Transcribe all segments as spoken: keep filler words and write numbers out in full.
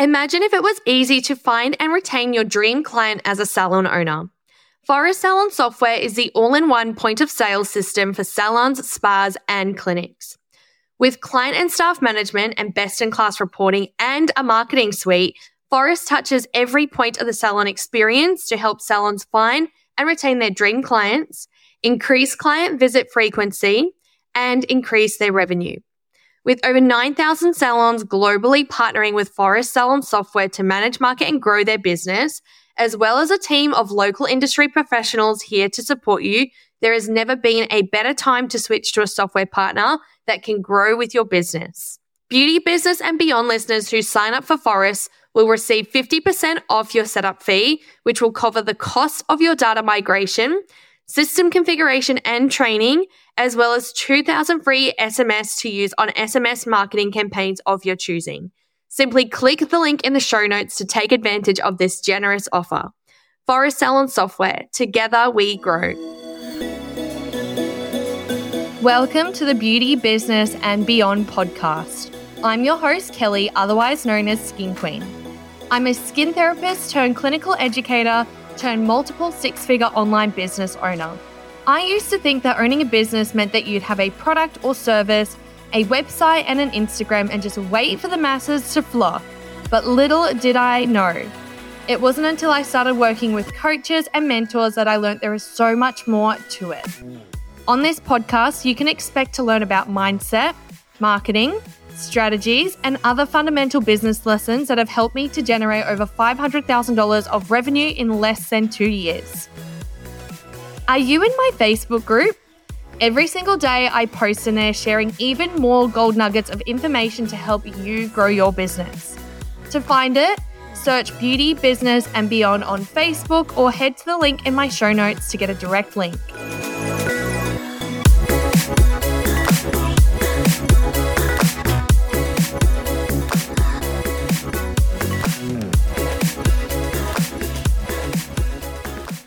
Imagine if it was easy to find and retain your dream client as a salon owner. Phorest Salon Software is the all-in-one point-of-sale system for salons, spas, and clinics. With client and staff management and best-in-class reporting and a marketing suite, Phorest touches every point of the salon experience to help salons find and retain their dream clients, increase client visit frequency, and increase their revenue. With over nine thousand salons globally partnering with Phorest Salon Software to manage, market, and grow their business, as well as a team of local industry professionals here to support you, there has never been a better time to switch to a software partner that can grow with your business. Beauty Business and Beyond listeners who sign up for Phorest will receive fifty percent off your setup fee, which will cover the cost of your data migration, system configuration and training, as well as two thousand free S M S to use on S M S marketing campaigns of your choosing. Simply click the link in the show notes to take advantage of this generous offer. Phorest Salon Software, together we grow. Welcome to the Beauty, Business and Beyond podcast. I'm your host, Kelly, otherwise known as Skin Queen. I'm a skin therapist turned clinical educator turned multiple six-figure online business owner. I used to think that owning a business meant that you'd have a product or service, a website and an Instagram and just wait for the masses to flock. But little did I know. It wasn't until I started working with coaches and mentors that I learned there is so much more to it. On this podcast, you can expect to learn about mindset, marketing, strategies, and other fundamental business lessons that have helped me to generate over five hundred thousand dollars of revenue in less than two years. Are you in my Facebook group? Every single day I post in there sharing even more gold nuggets of information to help you grow your business. To find it, search Beauty, Business and Beyond on Facebook or head to the link in my show notes to get a direct link.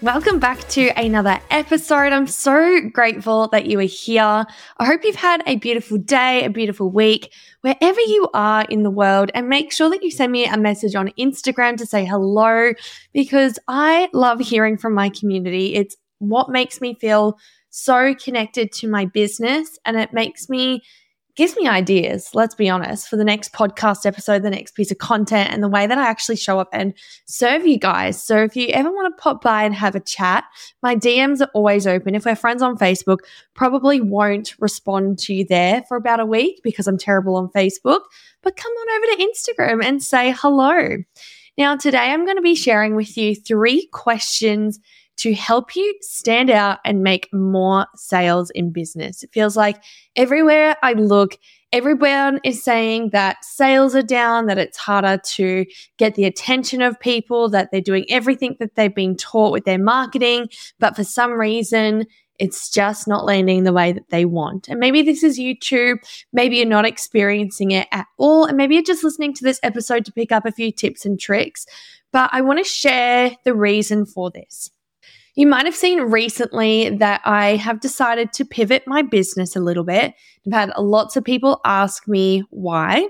Welcome back to another episode. I'm so grateful that you are here. I hope you've had a beautiful day, a beautiful week, wherever you are in the world. And make sure that you send me a message on Instagram to say hello, because I love hearing from my community. It's what makes me feel so connected to my business, and it makes me gives me ideas, let's be honest, for the next podcast episode, the next piece of content, and the way that I actually show up and serve you guys. So if you ever want to pop by and have a chat, my D Ms are always open. If we're friends on Facebook, probably won't respond to you there for about a week because I'm terrible on Facebook, but come on over to Instagram and say hello. Now, today I'm going to be sharing with you three questions to help you stand out and make more sales in business. It feels like everywhere I look, everyone is saying that sales are down, that it's harder to get the attention of people, that they're doing everything that they've been taught with their marketing, but for some reason, it's just not landing the way that they want. And maybe this is you too. Maybe you're not experiencing it at all. And maybe you're just listening to this episode to pick up a few tips and tricks. But I want to share the reason for this. You might have seen recently that I have decided to pivot my business a little bit. I've had lots of people ask me why.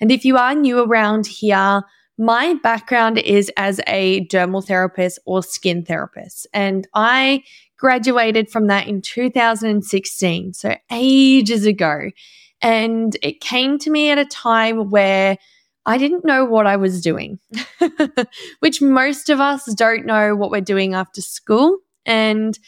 And if you are new around here, my background is as a dermal therapist or skin therapist. And I graduated from that in two thousand sixteen, so ages ago. And it came to me at a time where I didn't know what I was doing, which most of us don't know what we're doing after school. And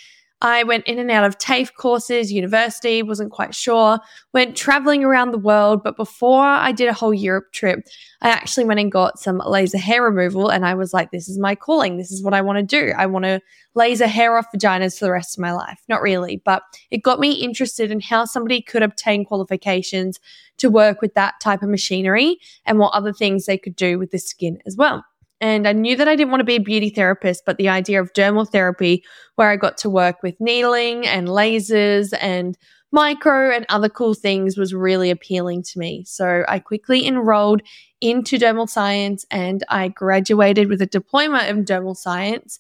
I went in and out of TAFE courses, university, wasn't quite sure, went traveling around the world. But before I did a whole Europe trip, I actually went and got some laser hair removal. And I was like, this is my calling. This is what I want to do. I want to laser hair off vaginas for the rest of my life. Not really, but it got me interested in how somebody could obtain qualifications to work with that type of machinery and what other things they could do with the skin as well. And I knew that I didn't want to be a beauty therapist, but the idea of dermal therapy, where I got to work with needling and lasers and micro and other cool things, was really appealing to me. So I quickly enrolled into dermal science and I graduated with a diploma in dermal science.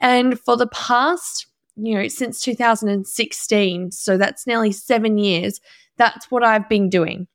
And for the past, you know, since two thousand sixteen, so that's nearly seven years, that's what I've been doing.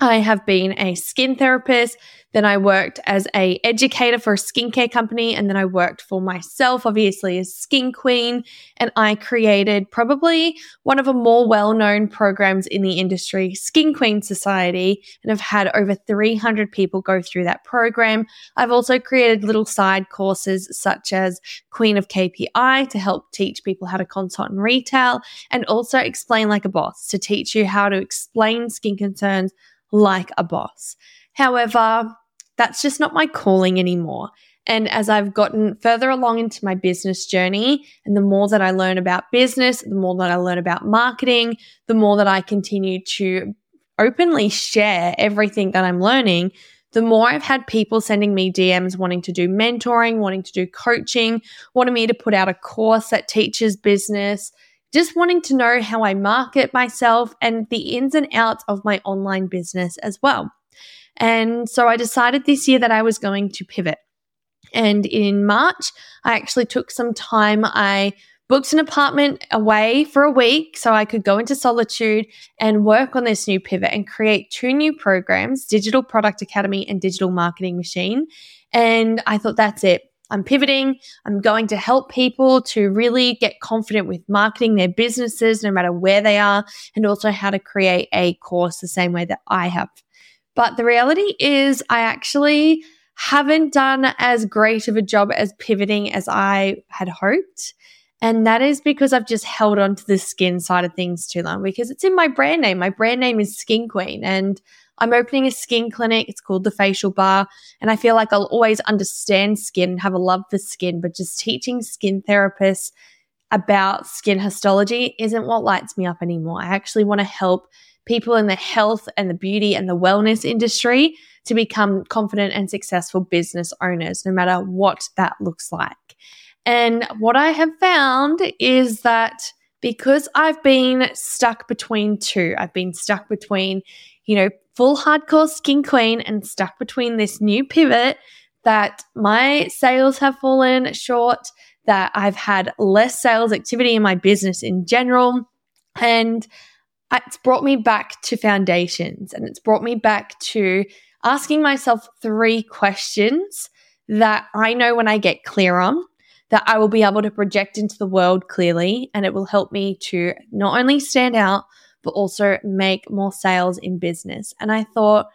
I have been a skin therapist, then I worked as an educator for a skincare company, and then I worked for myself, obviously, as Skin Queen, and I created probably one of the more well-known programs in the industry, Skin Queen Society, and I've had over three hundred people go through that program. I've also created little side courses such as Queen of K P I to help teach people how to consult in retail, and also Explain Like a Boss to teach you how to explain skin concerns like a boss. However, that's just not my calling anymore. And as I've gotten further along into my business journey, and the more that I learn about business, the more that I learn about marketing, the more that I continue to openly share everything that I'm learning, the more I've had people sending me D Ms wanting to do mentoring, wanting to do coaching, wanting me to put out a course that teaches business, just wanting to know how I market myself and the ins and outs of my online business as well. And so I decided this year that I was going to pivot. And in March, I actually took some time. I booked an apartment away for a week so I could go into solitude and work on this new pivot and create two new programs, Digital Product Academy and Digital Marketing Machine. And I thought, that's it. I'm pivoting. I'm going to help people to really get confident with marketing their businesses, no matter where they are, and also how to create a course the same way that I have. But the reality is I actually haven't done as great of a job as pivoting as I had hoped. And that is because I've just held on to the skin side of things too long, because it's in my brand name. My brand name is Skin Queen, and I'm opening a skin clinic. It's called The Facial Bar, and I feel like I'll always understand skin and have a love for skin, but just teaching skin therapists about skin histology isn't what lights me up anymore. I actually want to help people in the health and the beauty and the wellness industry to become confident and successful business owners, no matter what that looks like. And what I have found is that because I've been stuck between two, I've been stuck between, you know, full hardcore Skin Queen and stuck between this new pivot, that my sales have fallen short, that I've had less sales activity in my business in general. And it's brought me back to foundations, and it's brought me back to asking myself three questions that I know when I get clear on, that I will be able to project into the world clearly, and it will help me to not only stand out, but also make more sales in business. And I thought,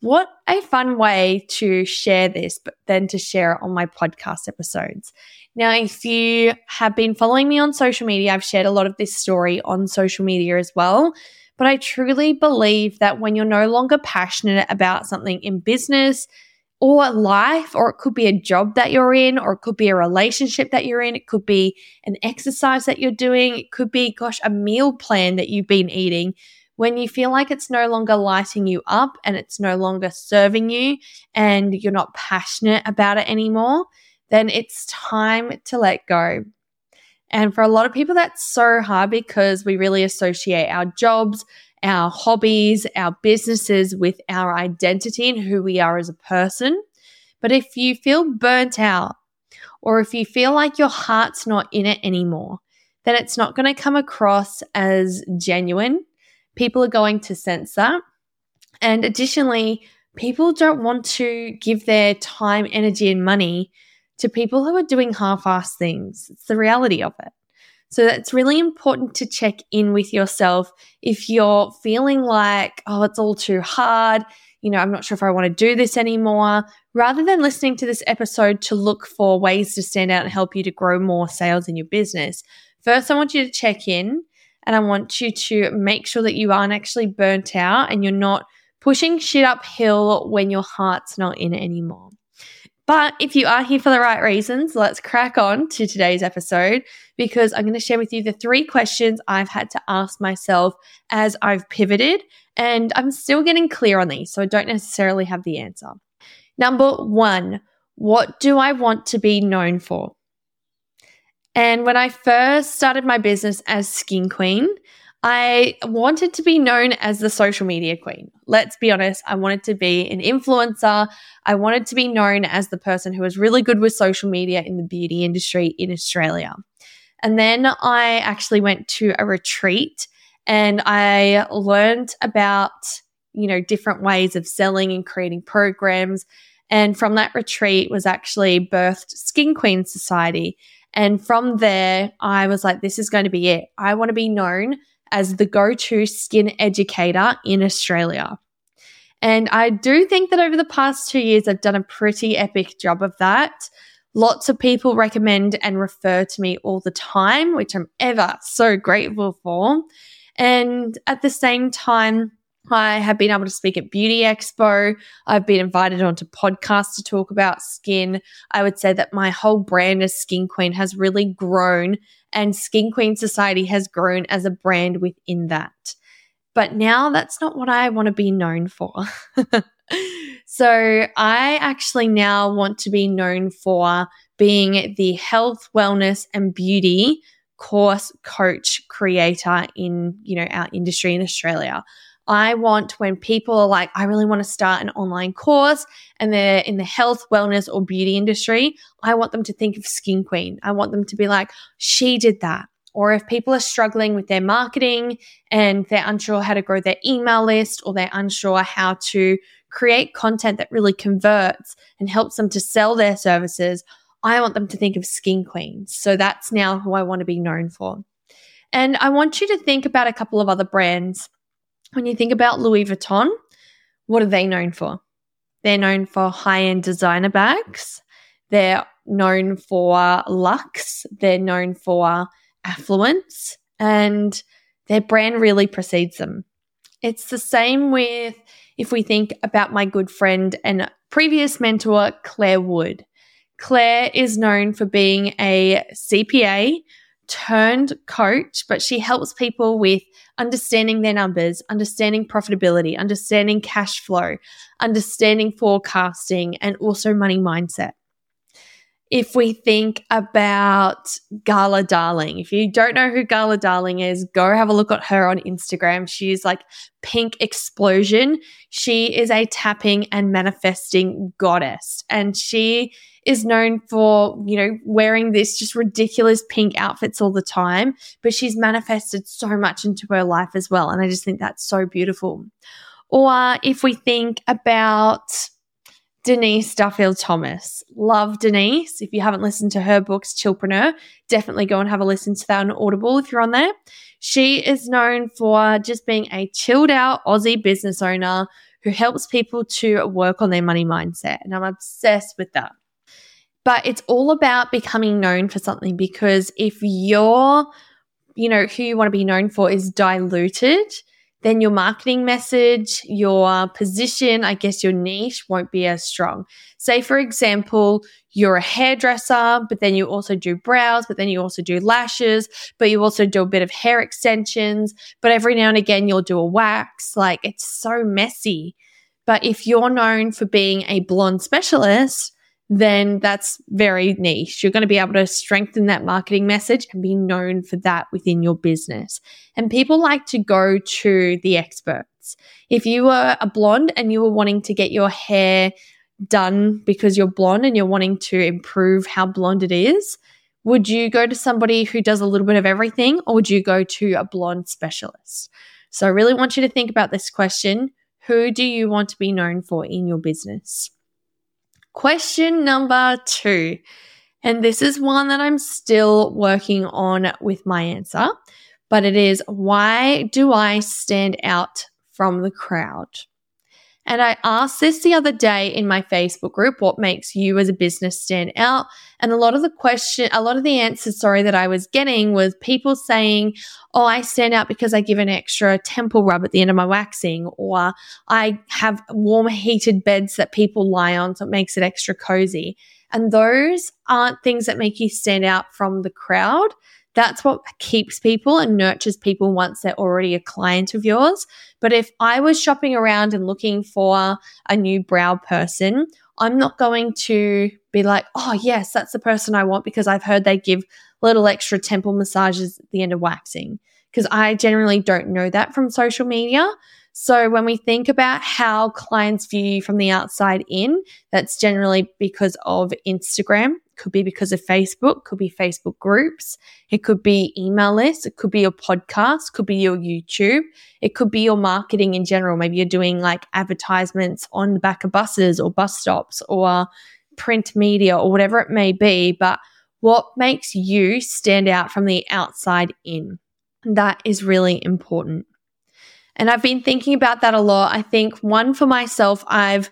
what a fun way to share this, but then to share it on my podcast episodes. Now, if you have been following me on social media, I've shared a lot of this story on social media as well. But I truly believe that when you're no longer passionate about something in business, or life, or it could be a job that you're in, or it could be a relationship that you're in, it could be an exercise that you're doing, it could be, gosh, a meal plan that you've been eating. When you feel like it's no longer lighting you up and it's no longer serving you and you're not passionate about it anymore, then it's time to let go. And for a lot of people, that's so hard because we really associate our jobs, our hobbies, our businesses with our identity and who we are as a person. But if you feel burnt out, or if you feel like your heart's not in it anymore, then it's not going to come across as genuine. People are going to sense that. And additionally, people don't want to give their time, energy, and money to people who are doing half-assed things. It's the reality of it. So it's really important to check in with yourself if you're feeling like, oh, it's all too hard, you know, I'm not sure if I want to do this anymore, rather than listening to this episode to look for ways to stand out and help you to grow more sales in your business. First, I want you to check in, and I want you to make sure that you aren't actually burnt out and you're not pushing shit uphill when your heart's not in it anymore. But if you are here for the right reasons, let's crack on to today's episode, because I'm going to share with you the three questions I've had to ask myself as I've pivoted, and I'm still getting clear on these, so I don't necessarily have the answer. Number one, what do I want to be known for? And when I first started my business as Skin Queen, I wanted to be known as the social media queen. Let's be honest, I wanted to be an influencer. I wanted to be known as the person who was really good with social media in the beauty industry in Australia. And then I actually went to a retreat and I learned about you know, different ways of selling and creating programs. And from that retreat was actually birthed Skin Queen Society. And from there, I was like, this is going to be it. I want to be known as the go-to skin educator in Australia. And I do think that over the past two years, I've done a pretty epic job of that. Lots of people recommend and refer to me all the time, which I'm ever so grateful for. And at the same time, I have been able to speak at Beauty Expo. I've been invited onto podcasts to talk about skin. I would say that my whole brand as Skin Queen has really grown, and Skin Queen Society has grown as a brand within that. But now that's not what I want to be known for. So I actually now want to be known for being the health, wellness, and beauty course coach creator in, you know, our industry in Australia. I want, when people are like, I really want to start an online course and they're in the health, wellness, or beauty industry, I want them to think of Skin Queen. I want them to be like, she did that. Or if people are struggling with their marketing and they're unsure how to grow their email list, or they're unsure how to create content that really converts and helps them to sell their services, I want them to think of Skin Queen. So that's now who I want to be known for. And I want you to think about a couple of other brands. When you think about Louis Vuitton, what are they known for? They're known for high-end designer bags. They're known for luxe. They're known for affluence. And their brand really precedes them. It's the same with, if we think about my good friend and previous mentor, Claire Wood. Claire is known for being a C P A turned coach, but she helps people with understanding their numbers, understanding profitability, understanding cash flow, understanding forecasting, and also money mindset. If we think about Gala Darling, if you don't know who Gala Darling is, go have a look at her on Instagram. She's like pink explosion. She is a tapping and manifesting goddess, and she is known for, you know, wearing this just ridiculous pink outfits all the time, but she's manifested so much into her life as well. And I just think that's so beautiful. Or if we think about Denise Duffield-Thomas, love Denise. If you haven't listened to her books, Chillpreneur, definitely go and have a listen to that on Audible if you're on there. She is known for just being a chilled out Aussie business owner who helps people to work on their money mindset. And I'm obsessed with that. But it's all about becoming known for something, because if you're, you know, who you want to be known for is diluted, then your marketing message, your position, I guess your niche won't be as strong. Say, for example, you're a hairdresser, but then you also do brows, but then you also do lashes, but you also do a bit of hair extensions, but every now and again you'll do a wax. Like, it's so messy. But if you're known for being a blonde specialist, then that's very niche. You're going to be able to strengthen that marketing message and be known for that within your business. And people like to go to the experts. If you were a blonde and you were wanting to get your hair done because you're blonde and you're wanting to improve how blonde it is, would you go to somebody who does a little bit of everything, or would you go to a blonde specialist? So I really want you to think about this question. Who do you want to be known for in your business? Question number two, and this is one that I'm still working on with my answer, but it is, why do I stand out from the crowd? And I asked this the other day in my Facebook group, what makes you as a business stand out? And a lot of the question, a lot of the answers, sorry, that I was getting was people saying, oh, I stand out because I give an extra temple rub at the end of my waxing, or I have warm heated beds that people lie on, so it makes it extra cozy. And those aren't things that make you stand out from the crowd. That's what keeps people and nurtures people once they're already a client of yours. But if I was shopping around and looking for a new brow person, I'm not going to be like, oh, yes, that's the person I want because I've heard they give little extra temple massages at the end of waxing, because I generally don't know that from social media. So when we think about how clients view you from the outside in, that's generally because of Instagram, could be because of Facebook, could be Facebook groups, it could be email lists, it could be your podcast, could be your YouTube, it could be your marketing in general. Maybe you're doing like advertisements on the back of buses or bus stops or print media or whatever it may be, but what makes you stand out from the outside in? That is really important. And I've been thinking about that a lot. I think one for myself, I've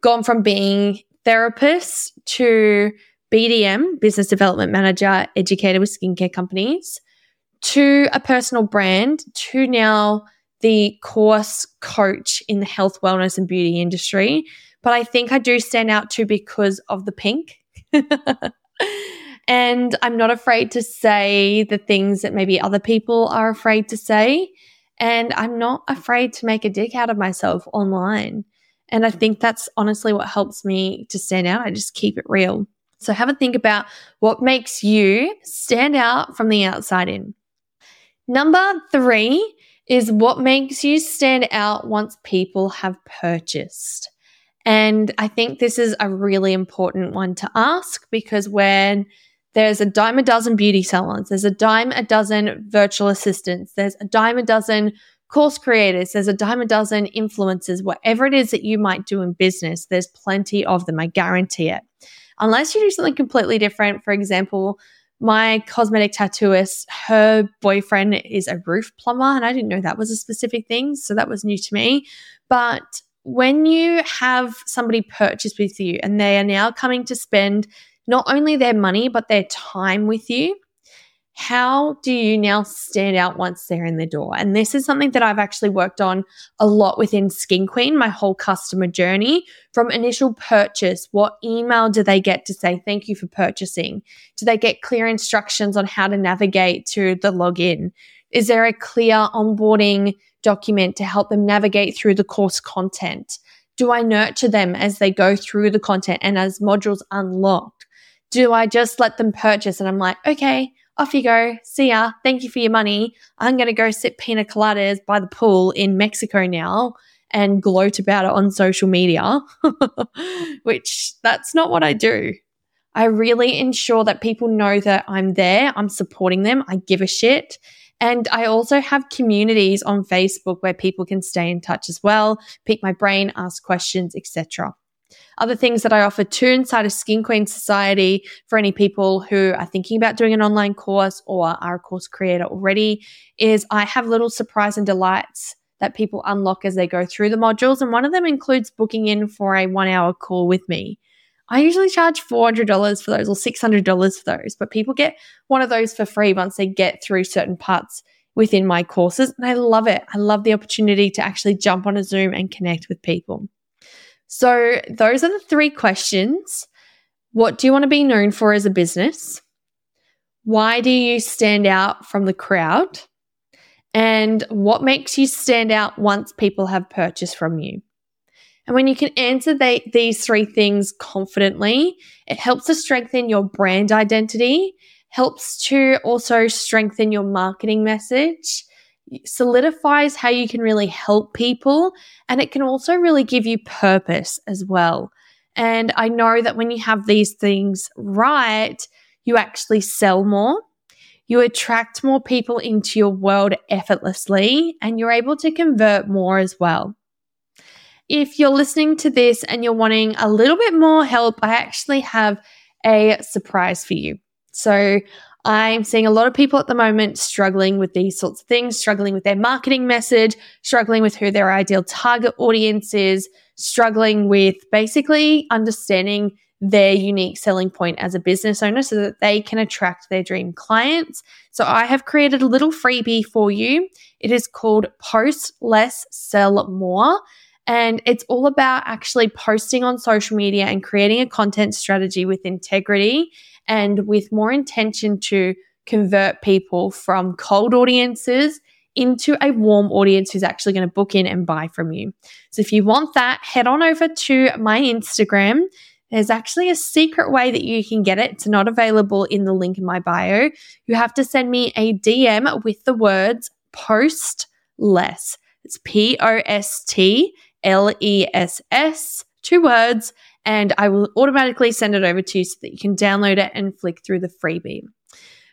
gone from being therapist to B D M, business development manager, educator with skincare companies, to a personal brand, to now the course coach in the health, wellness, and beauty industry. But I think I do stand out too because of the pink. And I'm not afraid to say the things that maybe other people are afraid to say. And I'm not afraid to make a dick out of myself online. And I think that's honestly what helps me to stand out. I just keep it real. So have a think about what makes you stand out from the outside in. Number three is what makes you stand out once people have purchased. And I think this is a really important one to ask, because when there's a dime a dozen beauty salons, there's a dime a dozen virtual assistants, there's a dime a dozen course creators, there's a dime a dozen influencers, whatever it is that you might do in business, there's plenty of them, I guarantee it. Unless you do something completely different. For example, my cosmetic tattooist, her boyfriend is a roof plumber, and I didn't know that was a specific thing, so that was new to me. But when you have somebody purchase with you and they are now coming to spend not only their money but their time with you, how do you now stand out once they're in the door? And this is something that I've actually worked on a lot within Skin Queen, my whole customer journey from initial purchase. What email do they get to say, thank you for purchasing? Do they get clear instructions on how to navigate to the login? Is there a clear onboarding document to help them navigate through the course content? Do I nurture them as they go through the content and as modules unlocked? Do I just let them purchase and I'm like, okay, off you go. See ya. Thank you for your money. I'm going to go sip pina coladas by the pool in Mexico now and gloat about it on social media, which that's not what I do. I really ensure that people know that I'm there, I'm supporting them, I give a shit. And I also have communities on Facebook where people can stay in touch as well, pick my brain, ask questions, et cetera. Other things that I offer too inside of Skin Queen Society for any people who are thinking about doing an online course or are a course creator already is I have little surprise and delights that people unlock as they go through the modules, and one of them includes booking in for a one-hour call with me. I usually charge four hundred dollars for those or six hundred dollars for those, but people get one of those for free once they get through certain parts within my courses, and I love it. I love the opportunity to actually jump on a Zoom and connect with people. So those are the three questions. What do you want to be known for as a business? Why do you stand out from the crowd? And what makes you stand out once people have purchased from you? And when you can answer they, these three things confidently, it helps to strengthen your brand identity, helps to also strengthen your marketing message, solidifies how you can really help people, and it can also really give you purpose as well. And I know that when you have these things right, you actually sell more, you attract more people into your world effortlessly, and you're able to convert more as well. If you're listening to this and you're wanting a little bit more help, I actually have a surprise for you. So I'm seeing a lot of people at the moment struggling with these sorts of things, struggling with their marketing message, struggling with who their ideal target audience is, struggling with basically understanding their unique selling point as a business owner so that they can attract their dream clients. So I have created a little freebie for you. It is called Post Less, Sell More. And it's all about actually posting on social media and creating a content strategy with integrity and with more intention to convert people from cold audiences into a warm audience who's actually going to book in and buy from you. So if you want that, head on over to my Instagram. There's actually a secret way that you can get it. It's not available in the link in my bio. You have to send me a D M with the words post less. It's P O S T L E S S, two words, and I will automatically send it over to you so that you can download it and flick through the freebie.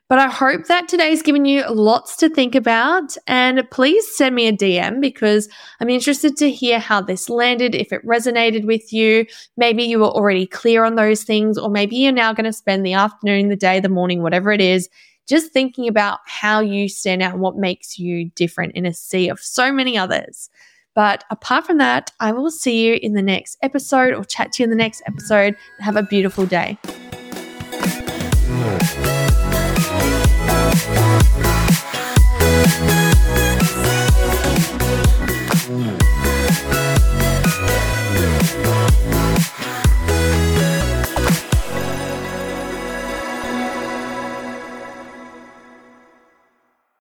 But I hope that today's given you lots to think about, and please send me a D M because I'm interested to hear how this landed, if it resonated with you. Maybe you were already clear on those things, or maybe you're now going to spend the afternoon, the day, the morning, whatever it is, just thinking about how you stand out and what makes you different in a sea of so many others. But apart from that, I will see you in the next episode or chat to you in the next episode. Have a beautiful day.